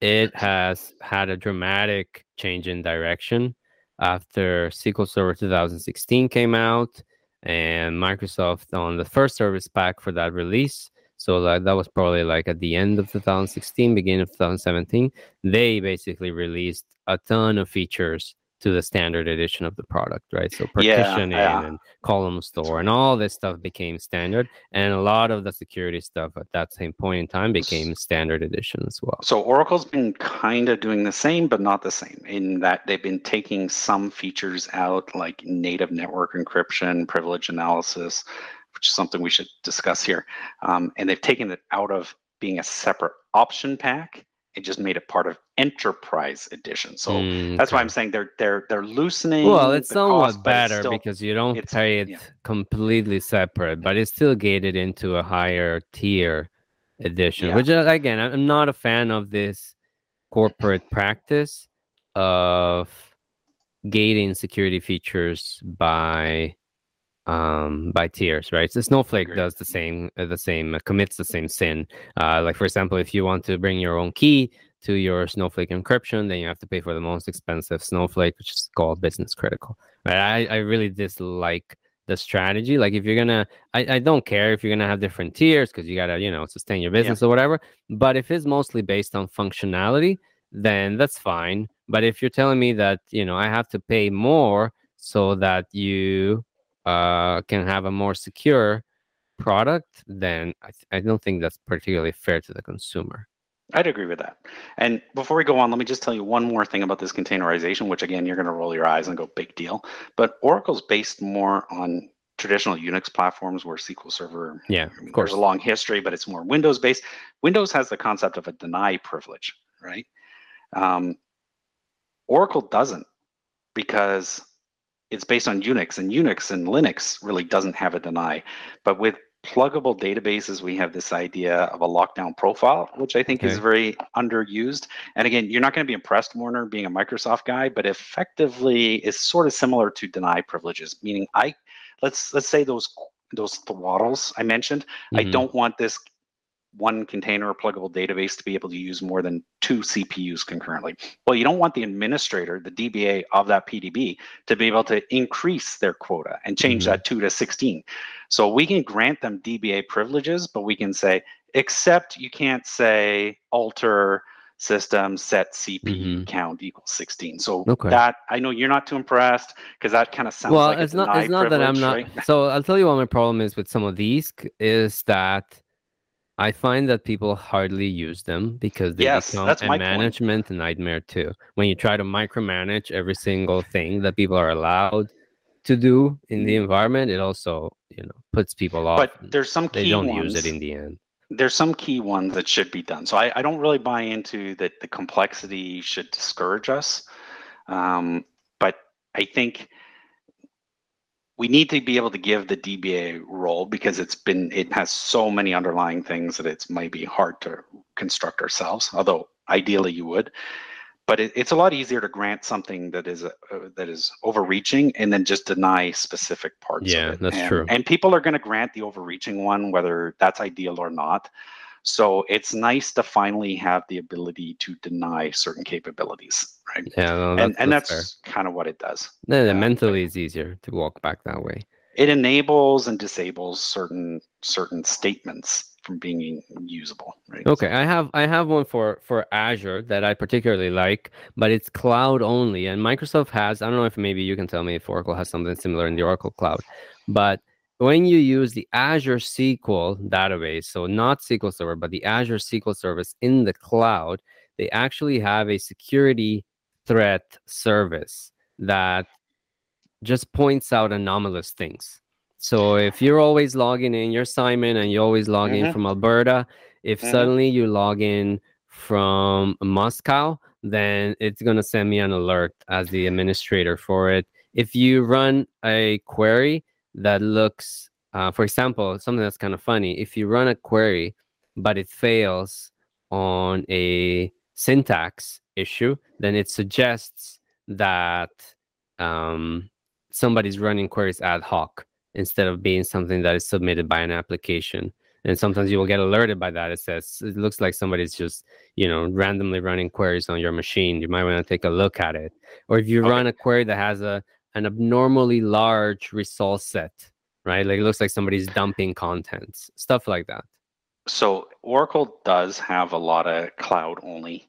it has had a dramatic change in direction after SQL Server 2016 came out, and Microsoft on the first service pack for that release. So that was probably like at the end of 2016, beginning of 2017, they basically released a ton of features to the standard edition of the product, right? So partitioning and column store and all this stuff became standard. And a lot of the security stuff at that same point in time became standard edition as well. So Oracle's been kind of doing the same, but not the same, in that they've been taking some features out, like native network encryption, privilege analysis, which is something we should discuss here. And they've taken it out of being a separate option pack and just made it part of Enterprise Edition. So that's why I'm saying they're loosening. Well, it's somewhat better because you don't pay it completely separate, but it's still gated into a higher tier edition, which again, I'm not a fan of this corporate practice of gating security features by tiers, right? So Snowflake does the same commits the same sin. Like for example, if you want to bring your own key to your Snowflake encryption, then you have to pay for the most expensive Snowflake, which is called business critical. But I really dislike the strategy. Like if you're gonna, I don't care if you're gonna have different tiers because you gotta, you know, sustain your business or whatever. But if it's mostly based on functionality, then that's fine. But if you're telling me that, you know, I have to pay more so that you can have a more secure product, then I don't think that's particularly fair to the consumer. I'd agree with that. And before we go on, let me just tell you one more thing about this containerization, which again, you're going to roll your eyes and go, big deal. But Oracle's based more on traditional Unix platforms where SQL Server, of course, there's a long history, but it's more Windows based. Windows has the concept of a deny privilege, right? Oracle doesn't, because it's based on Unix and Linux really doesn't have a deny. But with pluggable databases, we have this idea of a lockdown profile, which I think is very underused. And again, you're not going to be impressed, Warner, being a Microsoft guy, but effectively is sort of similar to deny privileges, meaning let's say those throttles I mentioned, I don't want this one container or pluggable database to be able to use more than 2 CPUs concurrently. Well, you don't want the administrator, the DBA of that PDB, to be able to increase their quota and change that 2 to 16. So we can grant them DBA privileges, but we can say, except you can't say alter system set CPU count equals 16. So that, I know you're not too impressed, because that kind of sounds like it's not that I'm not. Right? So I'll tell you what my problem is with some of these is that I find that people hardly use them because they become a management nightmare too. When you try to micromanage every single thing that people are allowed to do in the environment, it also, you know, puts people off. But there's some key ones. They don't use it in the end. There's some key ones that should be done. So I don't really buy into that the complexity should discourage us. But I think we need to be able to give the DBA role, because it has so many underlying things that it might be hard to construct ourselves, although ideally you would. But it's a lot easier to grant something that is overreaching and then just deny specific parts of it. Yeah, that's true. And people are going to grant the overreaching one, whether that's ideal or not. So it's nice to finally have the ability to deny certain capabilities, right? Yeah, no, that's kind of what it does. No, mentally, it's easier to walk back that way. It enables and disables certain statements from being usable, right? Okay, I have one for Azure that I particularly like, but it's cloud only. And Microsoft has, I don't know if maybe you can tell me if Oracle has something similar in the Oracle Cloud, but when you use the Azure SQL database, so not SQL Server, but the Azure SQL service in the cloud, they actually have a security threat service that just points out anomalous things. So if you're always logging in, you're Simon, and you always log in from Alberta, if suddenly you log in from Moscow, then it's going to send me an alert as the administrator for it. If you run a query that looks, for example, something that's kind of funny, if you run a query, but it fails on a syntax issue, then it suggests that somebody's running queries ad hoc, instead of being something that is submitted by an application. And sometimes you will get alerted by that. It says, it looks like somebody's just, you know, randomly running queries on your machine. You might want to take a look at it. Or if you run a query that has an abnormally large resource set, right? Like it looks like somebody's dumping contents, stuff like that. So Oracle does have a lot of cloud-only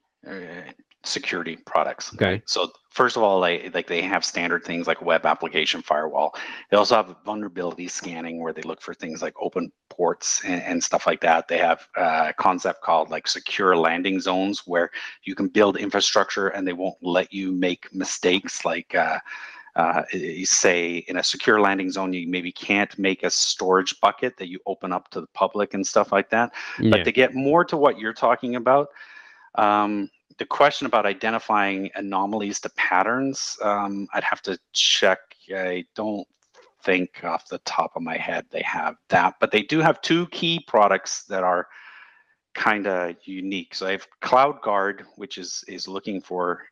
security products. Okay. So first of all, they have standard things like web application firewall. They also have vulnerability scanning where they look for things like open ports and stuff like that. They have a concept called like secure landing zones where you can build infrastructure and they won't let you make mistakes like say in a secure landing zone, you maybe can't make a storage bucket that you open up to the public and stuff like that. Yeah. But to get more to what you're talking about, the question about identifying anomalies to patterns, I'd have to check. I don't think off the top of my head they have that, but they do have 2 key products that are kind of unique. So I have CloudGuard, which is looking for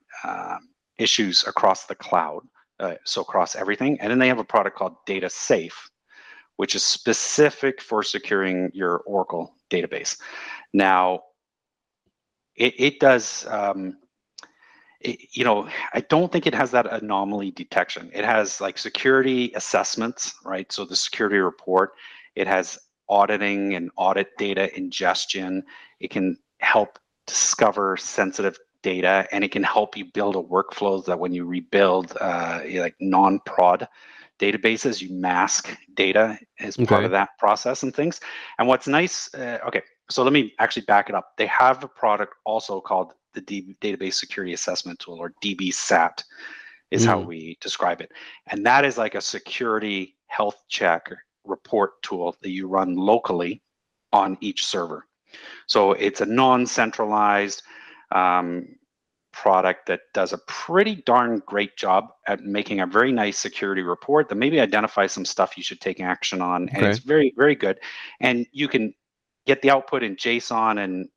issues across the cloud, so across everything. And then they have a product called DataSafe, which is specific for securing your Oracle database. Now, It does, I don't think it has that anomaly detection. It has like security assessments, right? So the security report, it has auditing and audit data ingestion. It can help discover sensitive data, and it can help you build a workflow that when you rebuild like non-prod databases, you mask data as part of that process and things. And what's nice, so let me actually back it up. They have a product also called the Database Security Assessment Tool, or DBSAT is how we describe it. And that is like a security health check report tool that you run locally on each server. So it's a non-centralized product that does a pretty darn great job at making a very nice security report that maybe identifies some stuff you should take action on. And it's very, very good. And you can get the output in JSON and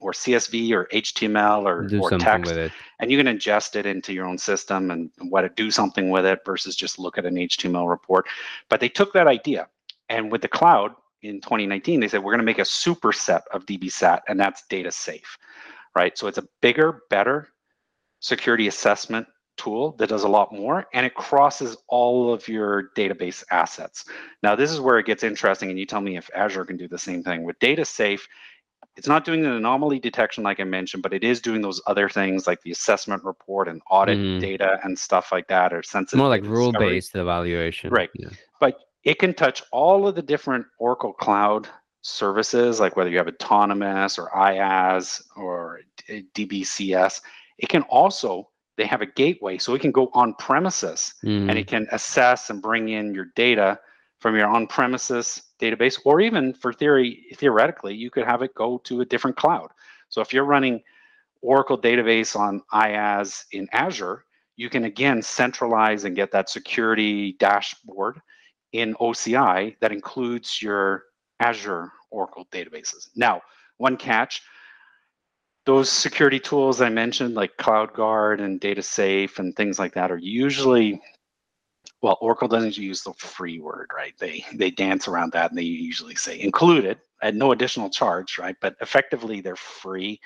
or CSV or HTML or text, and you can ingest it into your own system and do something with it versus just look at an HTML report. But they took that idea, and with the cloud in 2019, they said, we're going to make a superset of DBSAT, and that's data safe, right? So it's a bigger, better security assessment tool that does a lot more, and it crosses all of your database assets. Now, this is where it gets interesting, and you tell me if Azure can do the same thing. With data safe, it's not doing an anomaly detection like I mentioned, but it is doing those other things like the assessment report and audit data and stuff like that, or sensitive. More like rule-based evaluation. Right. Yeah. But it can touch all of the different Oracle Cloud services, like whether you have Autonomous or IaaS or DBCS. It can also, they have a gateway, so it can go on-premises and it can assess and bring in your data from your on-premises database, or even theoretically, you could have it go to a different cloud. So if you're running Oracle Database on IaaS in Azure, you can again centralize and get that security dashboard in OCI that includes your Azure Oracle databases. Now, one catch, those security tools I mentioned, like CloudGuard and DataSafe and things like that, are usually, well, Oracle doesn't use the free word, right? They dance around that, and they usually say included at no additional charge, right? But effectively, they're free.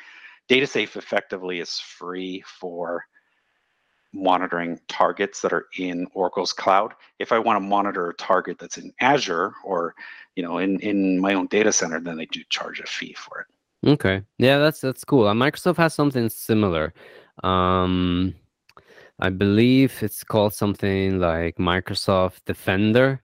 DataSafe effectively is free for monitoring targets that are in Oracle's cloud. If I want to monitor a target that's in Azure or, you know, in my own data center, then they do charge a fee for it. Okay. Yeah, that's cool. Microsoft has something similar. I believe it's called something like Microsoft Defender,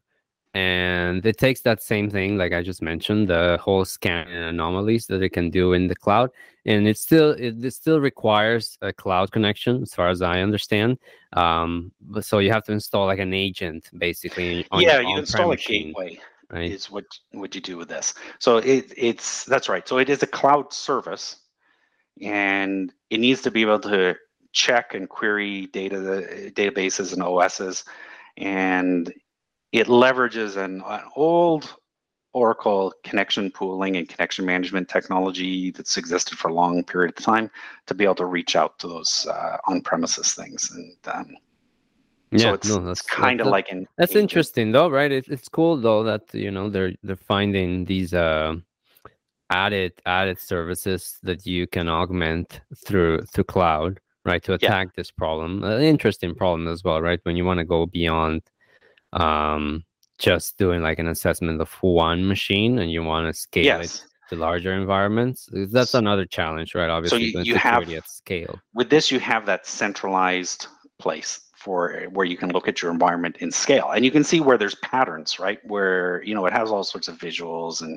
and it takes that same thing, like I just mentioned, the whole scan and anomalies that it can do in the cloud, and it still requires a cloud connection, as far as I understand. So you have to install like an agent, basically. You install a gateway, right? Is what you do with this. So it's that's right. So it is a cloud service, and it needs to be able to check and query databases and OSs, and it leverages an old Oracle connection pooling and connection management technology that's existed for a long period of time to be able to reach out to those on-premises things. And so it's kind of like an... That's interesting, though, right? It's cool, though, that they're finding these added services that you can augment through cloud. Right, to attack this problem, an interesting problem as well, right? When you want to go beyond just doing like an assessment of one machine, and you want to scale it to larger environments, that's another challenge, right? Obviously, so you have at scale. With this, you have that centralized place for where you can look at your environment in scale, and you can see where there's patterns, right? Where it has all sorts of visuals and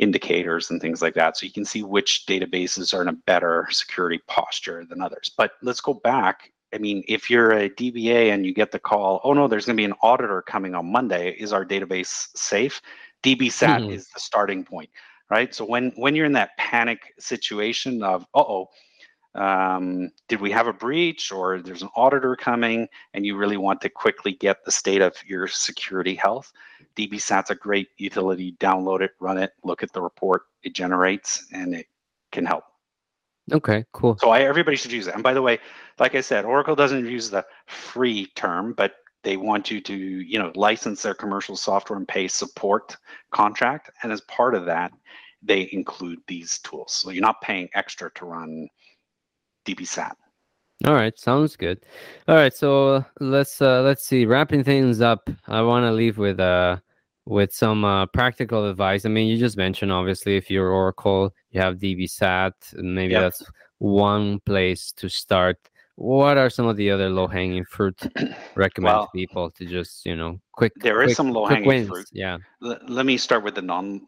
indicators and things like that, so you can see which databases are in a better security posture than others. But let's go back. If you're a DBA and you get the call, oh no, there's going to be an auditor coming on Monday, is our database safe? DBSAT is the starting point, right? So when you're in that panic situation of, did we have a breach, or there's an auditor coming, and you really want to quickly get the state of your security health, DBSAT's a great utility. Download it, run it, look at the report it generates, and it can help. Okay, cool. So everybody should use it. And by the way, like I said, Oracle doesn't use the free term, but they want you to, license their commercial software and pay support contract. And as part of that, they include these tools. So you're not paying extra to run DBSAT. All right, sounds good. All right, so let's see. Wrapping things up, I want to leave with some practical advice. You just mentioned, obviously, if you're Oracle, you have DBSAT, and maybe that's one place to start. What are some of the other low-hanging fruit recommend to people to just, quick? There is some low-hanging fruit. Yeah. Let me start with a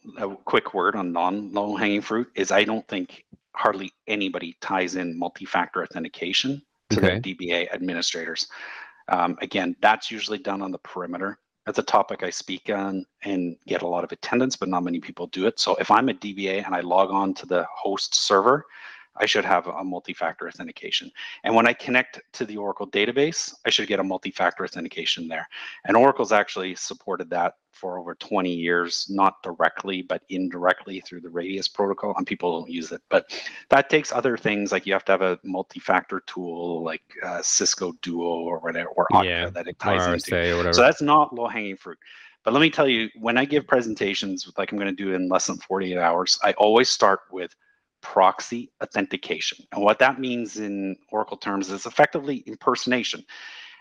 quick word on non-low-hanging fruit is I don't think hardly anybody ties in multi-factor authentication to the DBA administrators. Again, that's usually done on the perimeter. That's a topic I speak on and get a lot of attendance, but not many people do it. So if I'm a DBA and I log on to the host server, I should have a multi-factor authentication. And when I connect to the Oracle database, I should get a multi-factor authentication there. And Oracle's actually supported that for over 20 years, not directly, but indirectly through the Radius protocol, and people don't use it. But that takes other things, like you have to have a multi-factor tool, like Cisco Duo or whatever, or Okta, that it ties into. So that's not low-hanging fruit. But let me tell you, when I give presentations, like I'm going to do in less than 48 hours, I always start with proxy authentication. And what that means in Oracle terms is effectively impersonation,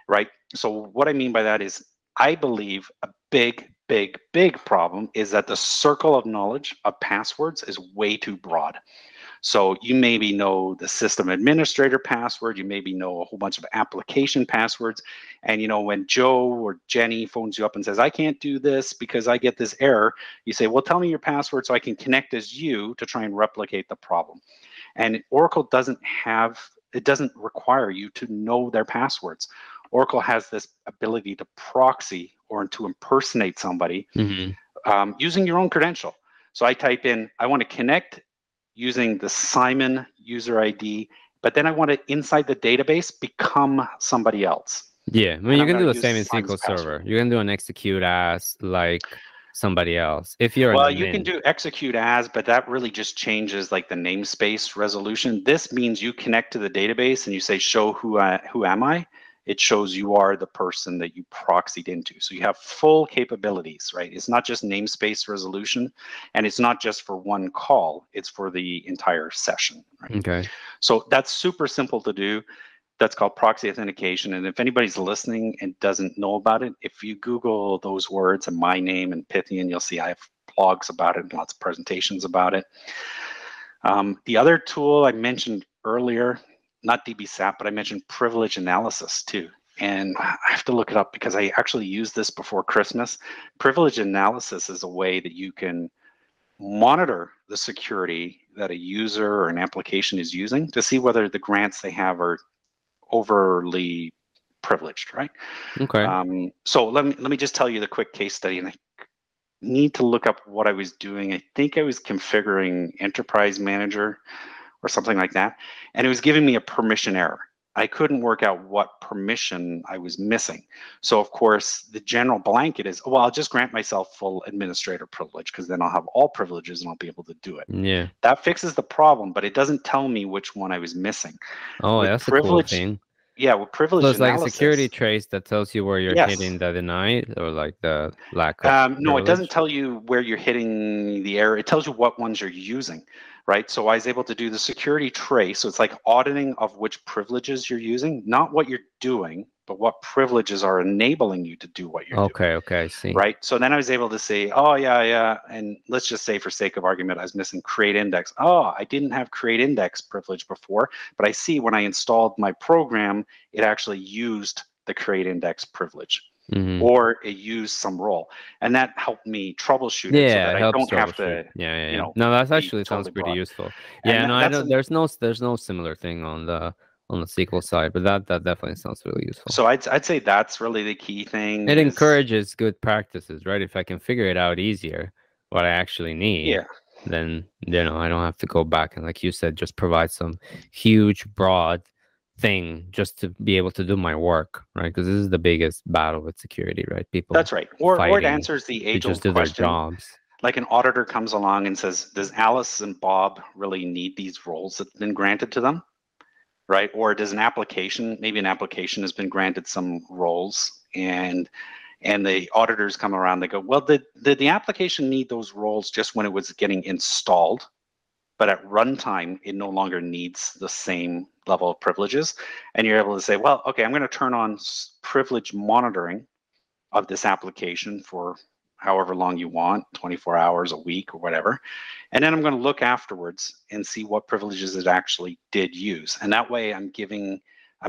right? So what I mean by that is, I believe a big problem is that the circle of knowledge of passwords is way too broad. So you maybe know the system administrator password, you maybe know a whole bunch of application passwords. And, you know, when Joe or Jenny phones you up and says, I can't do this because I get this error, you say, well, tell me your password so I can connect as you to try and replicate the problem. And Oracle doesn't have, it doesn't require you to know their passwords. Oracle has this ability to proxy or to impersonate somebody using your own credential. So I type in, I want to connect using the Simon user ID, but then I want to, inside the database, become somebody else. Yeah, I mean, you can do the same in SQL Server. You can do an execute as like somebody else if you're you can do execute as, but that really just changes like the namespace resolution. This means you connect to the database and you say, show who am I? It shows you are the person that you proxied into. So you have full capabilities, right? It's not just namespace resolution, and it's not just for one call, it's for the entire session, right? Okay. So that's super simple to do. That's called proxy authentication. And if anybody's listening and doesn't know about it, if you Google those words and my name and Pythian, you'll see I have blogs about it and lots of presentations about it. The other tool I mentioned earlier, not DBSAP, but I mentioned privilege analysis too. And I have to look it up because I actually used this before Christmas. Privilege analysis is a way that you can monitor the security that a user or an application is using to see whether the grants they have are overly privileged, right? Okay. So let me just tell you the quick case study, and I need to look up what I was doing. I think I was configuring Enterprise Manager or something like that, and it was giving me a permission error. I couldn't work out what permission I was missing. So of course, the general blanket is, well, I'll just grant myself full administrator privilege because then I'll have all privileges and I'll be able to do it. Yeah. That fixes the problem, but it doesn't tell me which one I was missing. Oh, that's a cool thing. Yeah, with privilege analysis. So it's like security trace that tells you where you're hitting the deny or like the lack of no, privilege. It doesn't tell you where you're hitting the error. It tells you what ones you're using, right? So I was able to do the security trace. So it's like auditing of which privileges you're using, not what you're doing, but what privileges are enabling you to do what you're doing. Okay, I see. Right? So then I was able to say, oh, yeah. And let's just say for sake of argument, I was missing create index. Oh, I didn't have create index privilege before, but I see when I installed my program, it actually used the create index privilege or it used some role. And that helped me troubleshoot it so that I don't have to, you know. No, that actually sounds totally pretty useful. Yeah, and no, I don't, there's no similar thing on the SQL side, but that definitely sounds really useful. So I'd say that's really the key thing. It encourages good practices, right? If I can figure it out easier, what I actually need, then I don't have to go back and, like you said, just provide some huge, broad thing just to be able to do my work, right? Because this is the biggest battle with security, right? People. That's right. Or it answers the age-old question. Just do their jobs. Like an auditor comes along and says, "Does Alice and Bob really need these roles that've been granted to them?" Right? Or does an application, maybe an application has been granted some roles, and the auditors come around, they go, well, did the application need those roles just when it was getting installed, but at runtime, it no longer needs the same level of privileges. And you're able to say, well, okay, I'm gonna turn on privilege monitoring of this application for however long you want, 24 hours a week or whatever. And then I'm going to look afterwards and see what privileges it actually did use. And that way I'm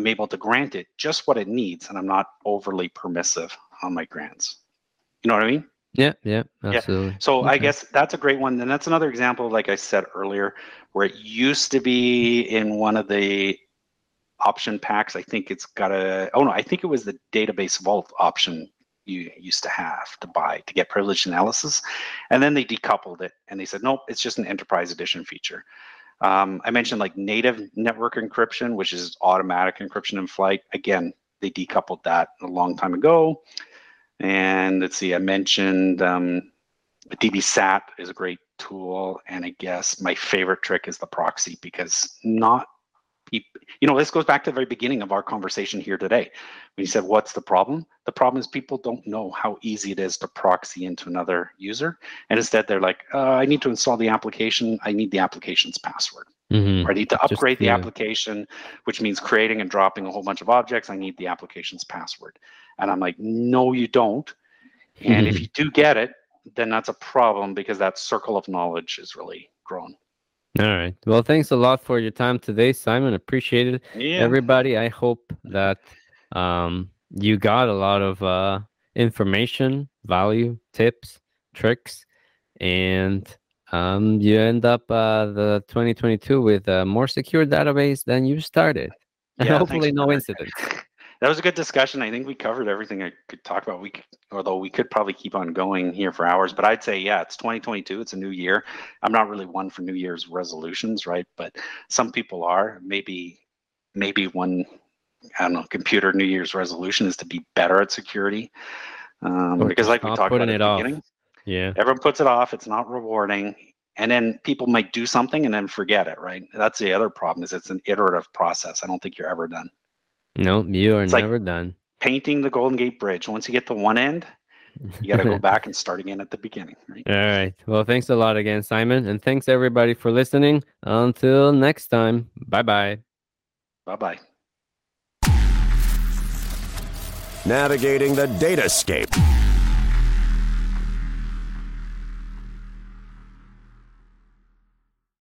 able to grant it just what it needs, and I'm not overly permissive on my grants. You know what I mean? Yeah, absolutely. Yeah. So okay. I guess that's a great one. And that's another example, like I said earlier, where it used to be in one of the option packs. I think it's got I think it was the database vault option you used to have to buy to get privilege analysis, and then they decoupled it and they said, nope, it's just an enterprise edition feature. I mentioned like native network encryption, which is automatic encryption in flight. Again, they decoupled that a long time ago. And let's see, I mentioned DBSAT is a great tool. And I guess my favorite trick is the proxy, because not, you know, this goes back to the very beginning of our conversation here today. When you said, what's the problem? The problem is people don't know how easy it is to proxy into another user. And instead they're like, I need to install the application. I need the application's password. Mm-hmm. Or I need to upgrade the application, which means creating and dropping a whole bunch of objects. I need the application's password. And I'm like, no, you don't. And if you do get it, then that's a problem, because that circle of knowledge is really grown. All right. Well, thanks a lot for your time today, Simon. Appreciate it. Yeah. Everybody, I hope that you got a lot of information, value, tips, tricks, and you end up the 2022 with a more secure database than you started. Yeah, and hopefully no incidents. That was a good discussion. I think we covered everything I could talk about. Although we could probably keep on going here for hours, but I'd say, yeah, it's 2022. It's a new year. I'm not really one for New Year's resolutions, right? But some people are. Maybe one, I don't know, computer New Year's resolution is to be better at security. Because like we talked about at the beginning, yeah, everyone puts it off. It's not rewarding. And then people might do something and then forget it, right? That's the other problem, is it's an iterative process. I don't think you're ever done. No, you are never done. Painting the Golden Gate Bridge. Once you get to one end, you got to go back and start again at the beginning. Right? All right. Well, thanks a lot again, Simon. And thanks, everybody, for listening. Until next time. Bye-bye. Bye-bye. Navigating the datascape.